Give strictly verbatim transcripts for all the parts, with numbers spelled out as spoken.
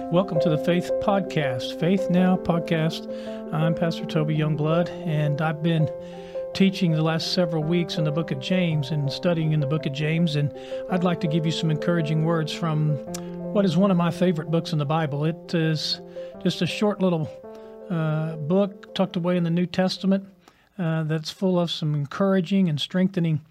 Welcome to the Faith Podcast, Faith Now Podcast. I'm Pastor Toby Youngblood, and I've been teaching the last several weeks in the book of James and studying in the book of James, and I'd like to give you some encouraging words from what is one of my favorite books in the Bible. It is just a short little uh, book tucked away in the New Testament uh, that's full of some encouraging and strengthening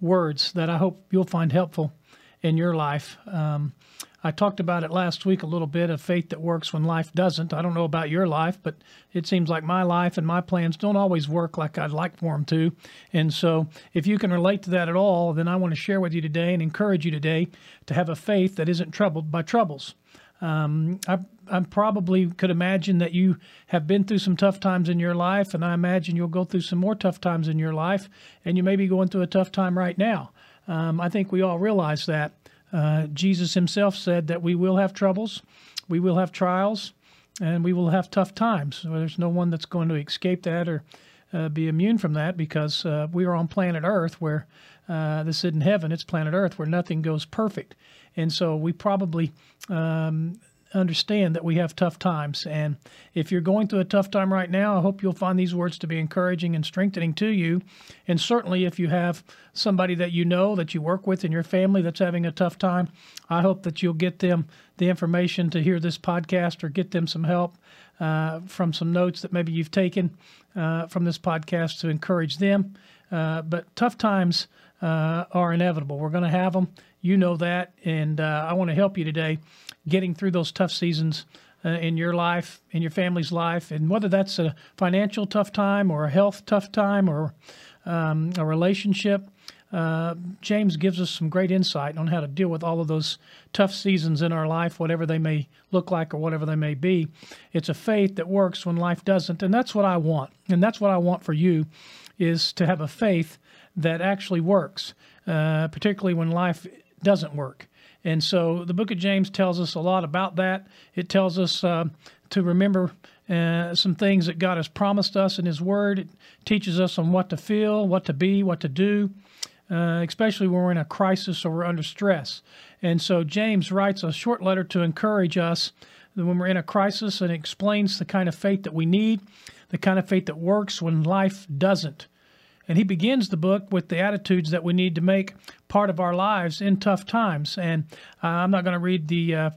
words that I hope you'll find helpful in your life. Um, I talked about it last week a little bit, of faith that works when life doesn't. I don't know about your life, but it seems like my life and my plans don't always work like I'd like for them to. And so if you can relate to that at all, then I want to share with you today and encourage you today to have a faith that isn't troubled by troubles. Um, I, I probably could imagine that you have been through some tough times in your life, and I imagine you'll go through some more tough times in your life, and you may be going through a tough time right now. Um, I think we all realize that. Uh, Jesus himself said that we will have troubles, we will have trials, and we will have tough times. There's no one that's going to escape that or uh, be immune from that, because uh, we are on planet Earth where uh, this isn't heaven, it's planet Earth where nothing goes perfect. And so we probably um, understand that we have tough times. And if you're going through a tough time right now, I hope you'll find these words to be encouraging and strengthening to you. And certainly if you have somebody that you know, that you work with in your family that's having a tough time, I hope that you'll get them the information to hear this podcast or get them some help uh, from some notes that maybe you've taken uh, from this podcast to encourage them. Uh, but tough times uh, are inevitable. We're going to have them. You know that, and uh, I want to help you today getting through those tough seasons uh, in your life, in your family's life, and whether that's a financial tough time or a health tough time or um, a relationship. Uh, James gives us some great insight on how to deal with all of those tough seasons in our life, whatever they may look like or whatever they may be. It's a faith that works when life doesn't, and that's what I want. And that's what I want for you, is to have a faith that actually works, uh, particularly when life doesn't work. And so the book of James tells us a lot about that. It tells us uh, to remember uh, some things that God has promised us in his word. It teaches us on what to feel, what to be, what to do, uh, especially when we're in a crisis or we're under stress. And so James writes a short letter to encourage us when we're in a crisis, and explains the kind of faith that we need, the kind of faith that works when life doesn't. And he begins the book with the attitudes that we need to make part of our lives in tough times. And uh, I'm not going to read the uh,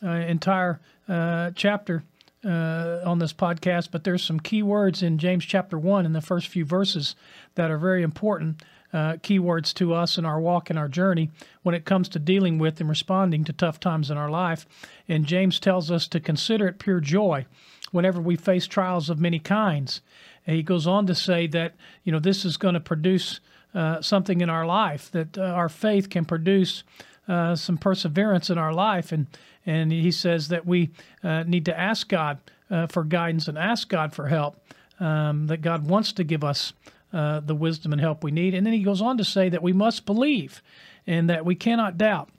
uh, entire uh, chapter uh, on this podcast, but there's some key words in James chapter one in the first few verses that are very important uh, key words to us in our walk and our journey when it comes to dealing with and responding to tough times in our life. And James tells us to consider it pure joy whenever we face trials of many kinds. And he goes on to say that, you know, this is going to produce uh, something in our life, that uh, our faith can produce uh, some perseverance in our life. And, and he says that we uh, need to ask God uh, for guidance and ask God for help, um, that God wants to give us uh, the wisdom and help we need. And then he goes on to say that we must believe and that we cannot doubt.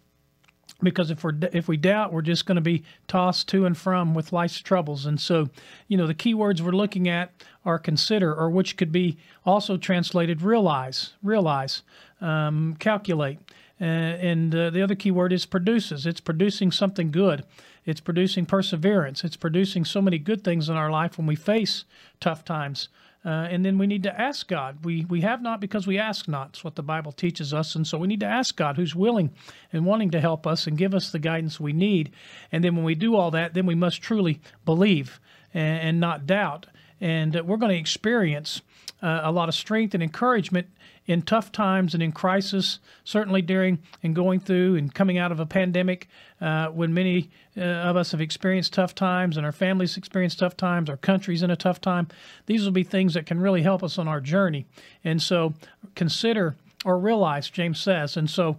Because if we're, if we doubt, we're just going to be tossed to and from with life's troubles. And so, you know, the key words we're looking at are consider, or which could be also translated realize, realize, um, calculate. Uh, and uh, the other key word is produces. It's producing something good. It's producing perseverance. It's producing so many good things in our life when we face tough times. Uh, and then we need to ask God. We we have not because we ask not. It's what the Bible teaches us. And so we need to ask God, who's willing and wanting to help us and give us the guidance we need. And then when we do all that, then we must truly believe and, and not doubt. And we're going to experience uh, a lot of strength and encouragement in tough times and in crisis, certainly during and going through and coming out of a pandemic, uh, when many uh, of us have experienced tough times and our families experienced tough times, our country's in a tough time. These will be things that can really help us on our journey. And so consider or realize, James says. And so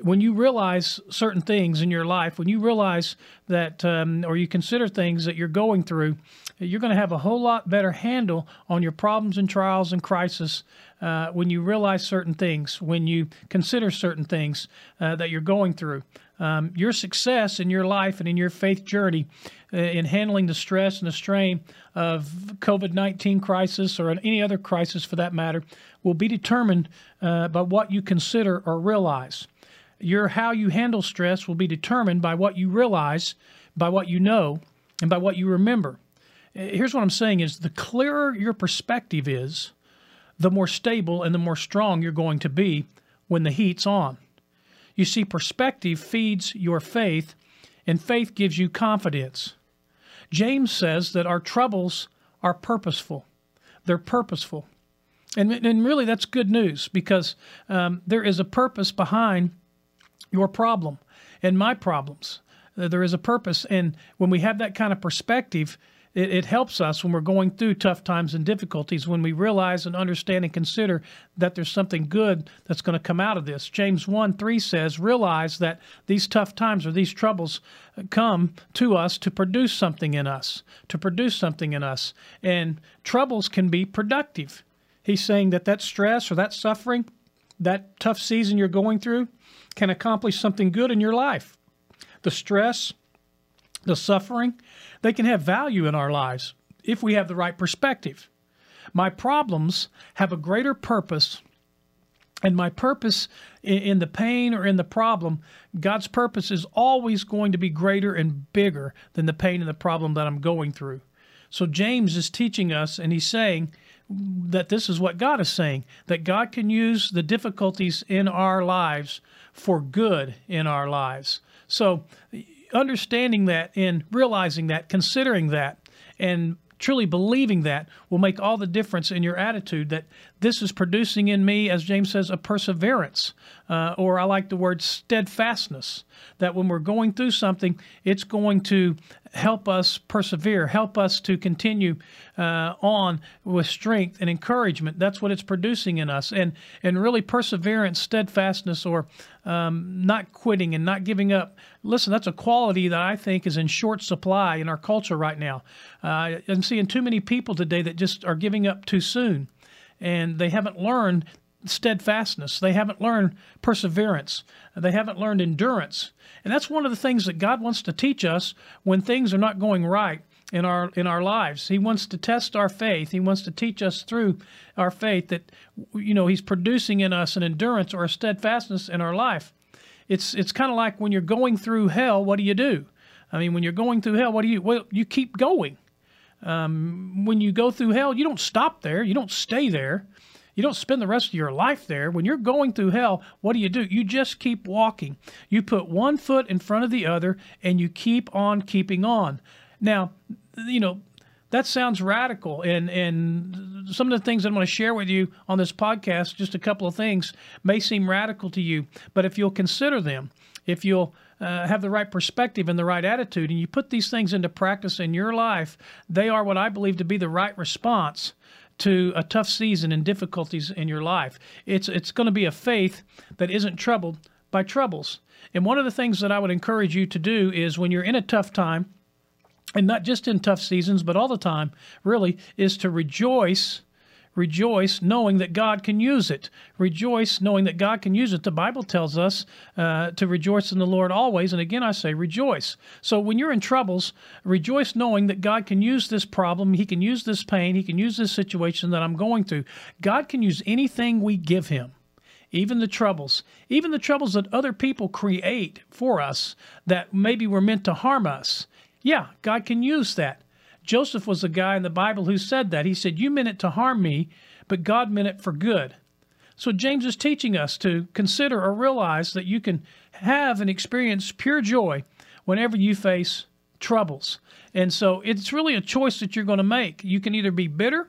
when you realize certain things in your life, when you realize that, um, or you consider things that you're going through, you're going to have a whole lot better handle on your problems and trials and crisis uh, when you realize certain things, when you consider certain things uh, that you're going through. Um, your success in your life and in your faith journey uh, in handling the stress and the strain of COVID nineteen crisis, or any other crisis for that matter, will be determined uh, by what you consider or realize. Your how you handle stress will be determined by what you realize, by what you know and by what you remember. Here's what I'm saying is the clearer your perspective is, the more stable and the more strong you're going to be when the heat's on. You see, perspective feeds your faith, and faith gives you confidence. James says that our troubles are purposeful. They're purposeful. And, and really, that's good news, because um, there is a purpose behind your problem and my problems. There is a purpose. And when we have that kind of perspective, it, it helps us when we're going through tough times and difficulties, when we realize and understand and consider that there's something good that's going to come out of this. James one three says, realize that these tough times or these troubles come to us to produce something in us, to produce something in us. And troubles can be productive. He's saying that that stress or that suffering, that tough season you're going through, can accomplish something good in your life. The stress, the suffering, they can have value in our lives if we have the right perspective. My problems have a greater purpose, and my purpose in the pain or in the problem, God's purpose is always going to be greater and bigger than the pain and the problem that I'm going through. So James is teaching us, and he's saying that this is what God is saying, that God can use the difficulties in our lives for good in our lives. So understanding that and realizing that, considering that, and truly believing that will make all the difference in your attitude, that this is producing in me, as James says, a perseverance, uh, or I like the word steadfastness, that when we're going through something, it's going to help us persevere, help us to continue uh, on with strength and encouragement. That's what it's producing in us. And, and really perseverance, steadfastness, or um, not quitting and not giving up. Listen, that's a quality that I think is in short supply in our culture right now. Uh, I'm seeing too many people today that just are giving up too soon. And they haven't learned steadfastness. They haven't learned perseverance. They haven't learned endurance. And that's one of the things that God wants to teach us when things are not going right in our in our lives. He wants to test our faith. He wants to teach us through our faith that, you know, He's producing in us an endurance or a steadfastness in our life. It's it's kind of like when you're going through hell, what do you do? I mean, when you're going through hell, what do you? Well, you keep going. Um, when you go through hell, you don't stop there. You don't stay there. You don't spend the rest of your life there. When you're going through hell, what do you do? You just keep walking. You put one foot in front of the other and you keep on keeping on. Now, you know, that sounds radical. And, and some of the things I'm going to share with you on this podcast, just a couple of things, may seem radical to you. But if you'll consider them, if you'll Uh, have the right perspective and the right attitude, and you put these things into practice in your life, they are what I believe to be the right response to a tough season and difficulties in your life. It's, it's going to be a faith that isn't troubled by troubles. And one of the things that I would encourage you to do is when you're in a tough time, and not just in tough seasons, but all the time, really, is to rejoice. Rejoice knowing that God can use it. Rejoice knowing that God can use it. The Bible tells us uh, to rejoice in the Lord always. And again, I say rejoice. So when you're in troubles, rejoice knowing that God can use this problem. He can use this pain. He can use this situation that I'm going through. God can use anything we give Him, even the troubles, even the troubles that other people create for us that maybe were meant to harm us. Yeah, God can use that. Joseph was the guy in the Bible who said that. He said, you meant it to harm me, but God meant it for good. So James is teaching us to consider or realize that you can have and experience pure joy whenever you face troubles. And so it's really a choice that you're going to make. You can either be bitter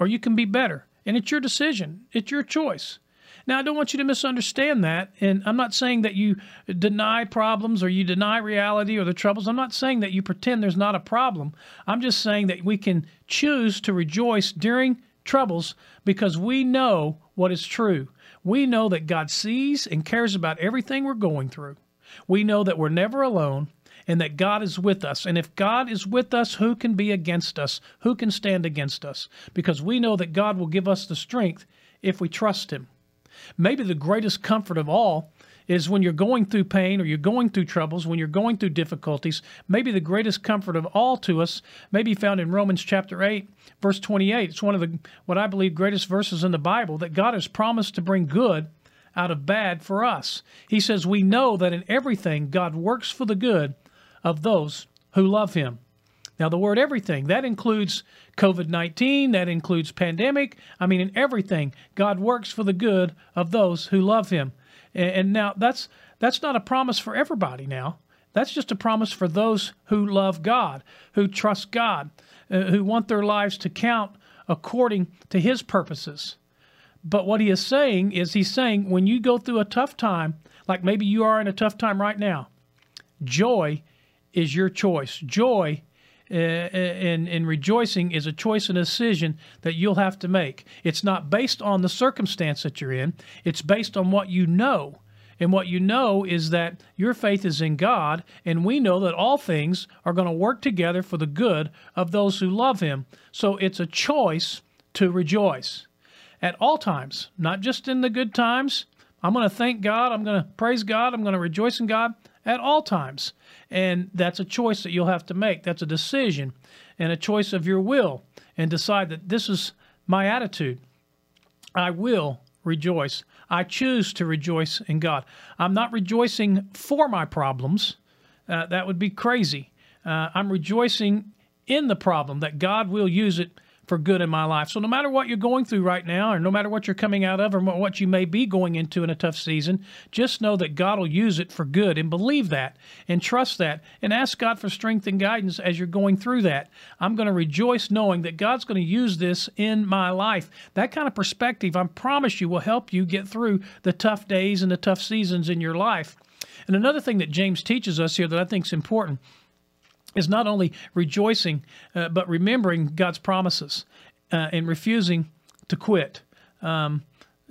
or you can be better. And it's your decision. It's your choice. Now, I don't want you to misunderstand that, and I'm not saying that you deny problems or you deny reality or the troubles. I'm not saying that you pretend there's not a problem. I'm just saying that we can choose to rejoice during troubles because we know what is true. We know that God sees and cares about everything we're going through. We know that we're never alone and that God is with us. And if God is with us, who can be against us? Who can stand against us? Because we know that God will give us the strength if we trust Him. Maybe the greatest comfort of all is when you're going through pain or you're going through troubles, when you're going through difficulties, maybe the greatest comfort of all to us may be found in Romans chapter eight, verse twenty-eight. It's one of the, what I believe, greatest verses in the Bible, that God has promised to bring good out of bad for us. He says, we know that in everything God works for the good of those who love him. Now, the word everything, that includes COVID nineteen, that includes pandemic. I mean, in everything, God works for the good of those who love him. And now that's that's not a promise for everybody now. That's just a promise for those who love God, who trust God, uh, who want their lives to count according to his purposes. But what he is saying is he's saying when you go through a tough time, like maybe you are in a tough time right now, joy is your choice. Joy uh, and, and rejoicing is a choice and a decision that you'll have to make. It's not based on the circumstance that you're in. It's based on what you know. And what you know is that your faith is in God, and we know that all things are going to work together for the good of those who love him. So it's a choice to rejoice at all times, not just in the good times. I'm going to thank God. I'm going to praise God. I'm going to rejoice in God at all times. And that's a choice that you'll have to make. That's a decision and a choice of your will, and decide that this is my attitude. I will rejoice. I choose to rejoice in God. I'm not rejoicing for my problems. Uh, that would be crazy. Uh, I'm rejoicing in the problem that God will use it for good in my life. So no matter what you're going through right now, or no matter what you're coming out of, or what you may be going into in a tough season, just know that God will use it for good, and believe that, and trust that, and ask God for strength and guidance as you're going through that. I'm going to rejoice knowing that God's going to use this in my life. That kind of perspective, I promise you, will help you get through the tough days and the tough seasons in your life. And another thing that James teaches us here that I think is important is not only rejoicing, uh, but remembering God's promises uh, and refusing to quit. Um,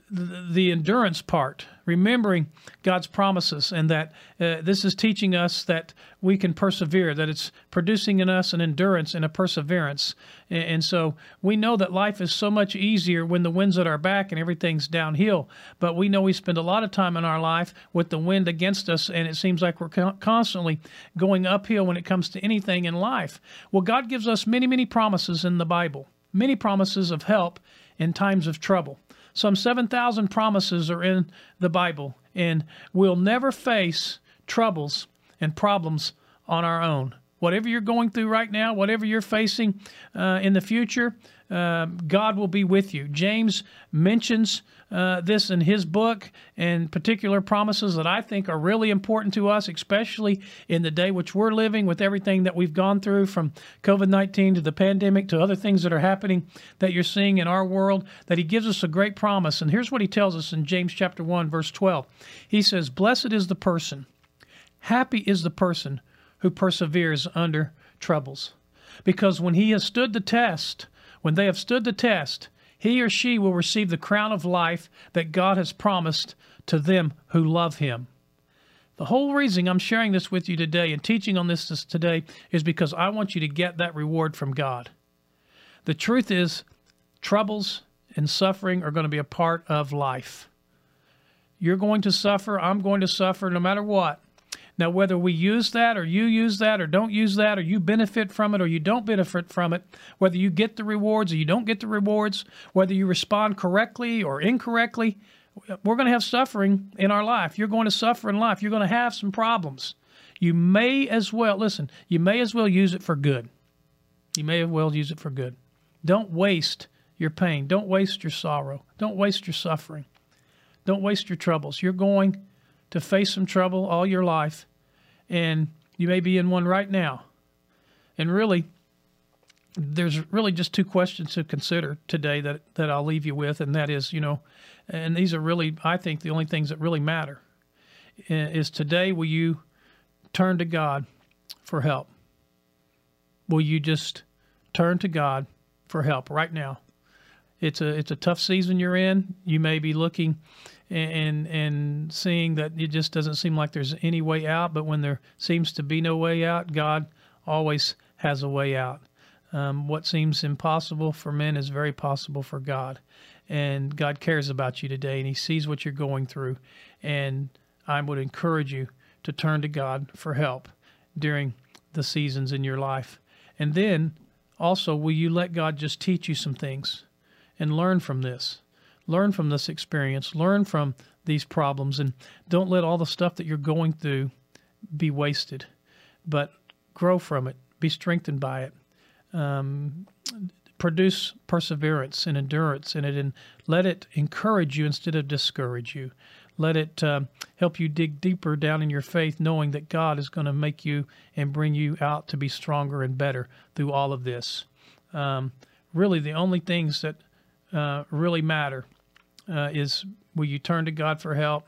the, the endurance part, remembering God's promises, and that uh, this is teaching us that we can persevere, that it's producing in us an endurance and a perseverance. And, and so we know that life is so much easier when the wind's at our back and everything's downhill, but we know we spend a lot of time in our life with the wind against us, and it seems like we're con constantly going uphill when it comes to anything in life. Well, God gives us many, many promises in the Bible, many promises of help in times of trouble. Some seven thousand promises are in the Bible, and we'll never face troubles and problems on our own. Whatever you're going through right now, whatever you're facing uh, in the future, uh, God will be with you. James mentions uh, this in his book, and particular promises that I think are really important to us, especially in the day which we're living, with everything that we've gone through, from COVID nineteen to the pandemic to other things that are happening that you're seeing in our world, that he gives us a great promise. And here's what he tells us in James chapter one, verse twelve. He says, "Blessed is the person, happy is the person who perseveres under troubles, because when he has stood the test, when they have stood the test, he or she will receive the crown of life that God has promised to them who love him." The whole reason I'm sharing this with you today and teaching on this today is because I want you to get that reward from God. The truth is, troubles and suffering are going to be a part of life. You're going to suffer. I'm going to suffer, no matter what. Now, whether we use that, or you use that, or don't use that, or you benefit from it, or you don't benefit from it, whether you get the rewards or you don't get the rewards, whether you respond correctly or incorrectly, we're going to have suffering in our life. You're going to suffer in life. You're going to have some problems. You may as well, listen, you may as well use it for good. You may as well use it for good. Don't waste your pain. Don't waste your sorrow. Don't waste your suffering. Don't waste your troubles. You're going to face some trouble all your life, and you may be in one right now. And really, there's really just two questions to consider today that, that I'll leave you with, and that is, you know, and these are really, I think, the only things that really matter, is today, will you turn to God for help? Will you just turn to God for help right now? It's a, it's a tough season you're in. You may be looking and, and seeing that it just doesn't seem like there's any way out, but when there seems to be no way out, God always has a way out. Um, what seems impossible for men is very possible for God, and God cares about you today, and he sees what you're going through, and I would encourage you to turn to God for help during the seasons in your life. And then also, will you let God just teach you some things? And learn from this, learn from this experience, learn from these problems, and don't let all the stuff that you're going through be wasted, but grow from it, be strengthened by it, um, produce perseverance and endurance in it, and let it encourage you instead of discourage you. Let it uh, help you dig deeper down in your faith, knowing that God is going to make you and bring you out to be stronger and better through all of this. Um, really, the only things that uh, really matter uh, is, will you turn to God for help,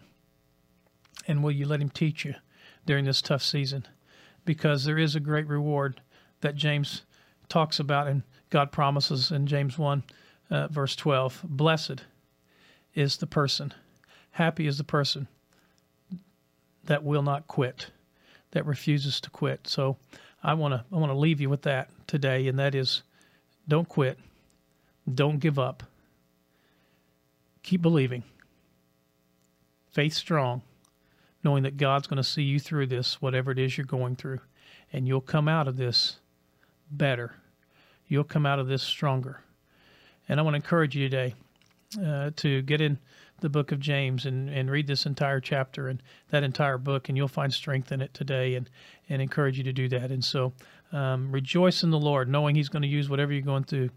and will you let Him teach you during this tough season? Because there is a great reward that James talks about, and God promises in James one, uh, verse twelve, "Blessed is the person." Happy is the person that will not quit, that refuses to quit. So I want to I want to leave you with that today, and that is, don't quit. Don't give up. Keep believing. Faith strong, knowing that God's going to see you through this, whatever it is you're going through, and you'll come out of this better. You'll come out of this stronger. And I want to encourage you today uh, to get in the book of James and, and read this entire chapter and that entire book, and you'll find strength in it today, and, and encourage you to do that. And so um, rejoice in the Lord, knowing He's going to use whatever you're going through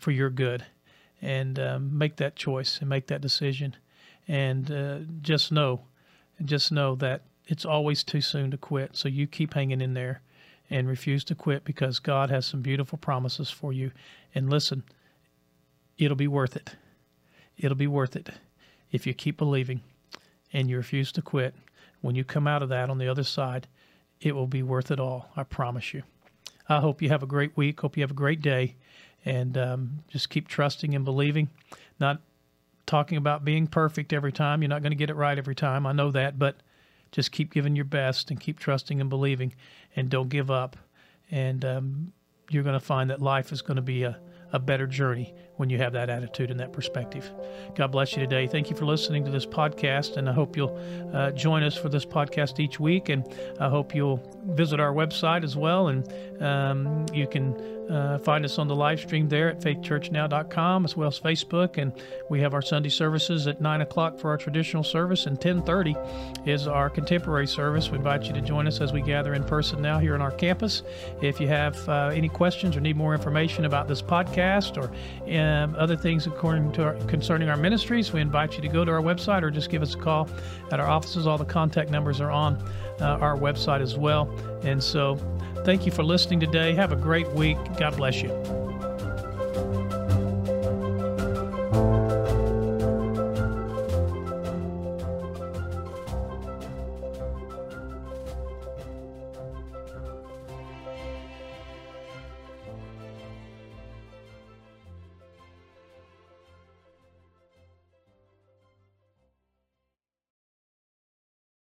for your good, and um, make that choice and make that decision. And uh, just know, just know that it's always too soon to quit. So you keep hanging in there and refuse to quit, because God has some beautiful promises for you. And listen, it'll be worth it. It'll be worth it. If you keep believing and you refuse to quit, when you come out of that on the other side, it will be worth it all. I promise you. I hope you have a great week. Hope you have a great day. And um, just keep trusting and believing. Not talking about being perfect every time. You're not going to get it right every time. I know that. But just keep giving your best and keep trusting and believing. And don't give up. And um, you're going to find that life is going to be a a better journey when you have that attitude and that perspective. God bless you today. Thank you for listening to this podcast, and I hope you'll uh, join us for this podcast each week, and I hope you'll visit our website as well, and um, you can uh, find us on the live stream there at faith church now dot com, as well as Facebook, and we have our Sunday services at nine o'clock for our traditional service, and ten thirty is our contemporary service. We invite you to join us as we gather in person now here on our campus. If you have uh, any questions or need more information about this podcast, or um, other things according to our, concerning our ministries, we invite you to go to our website or just give us a call at our offices. All the contact numbers are on uh, our website as well. And so thank you for listening today. Have a great week. God bless you.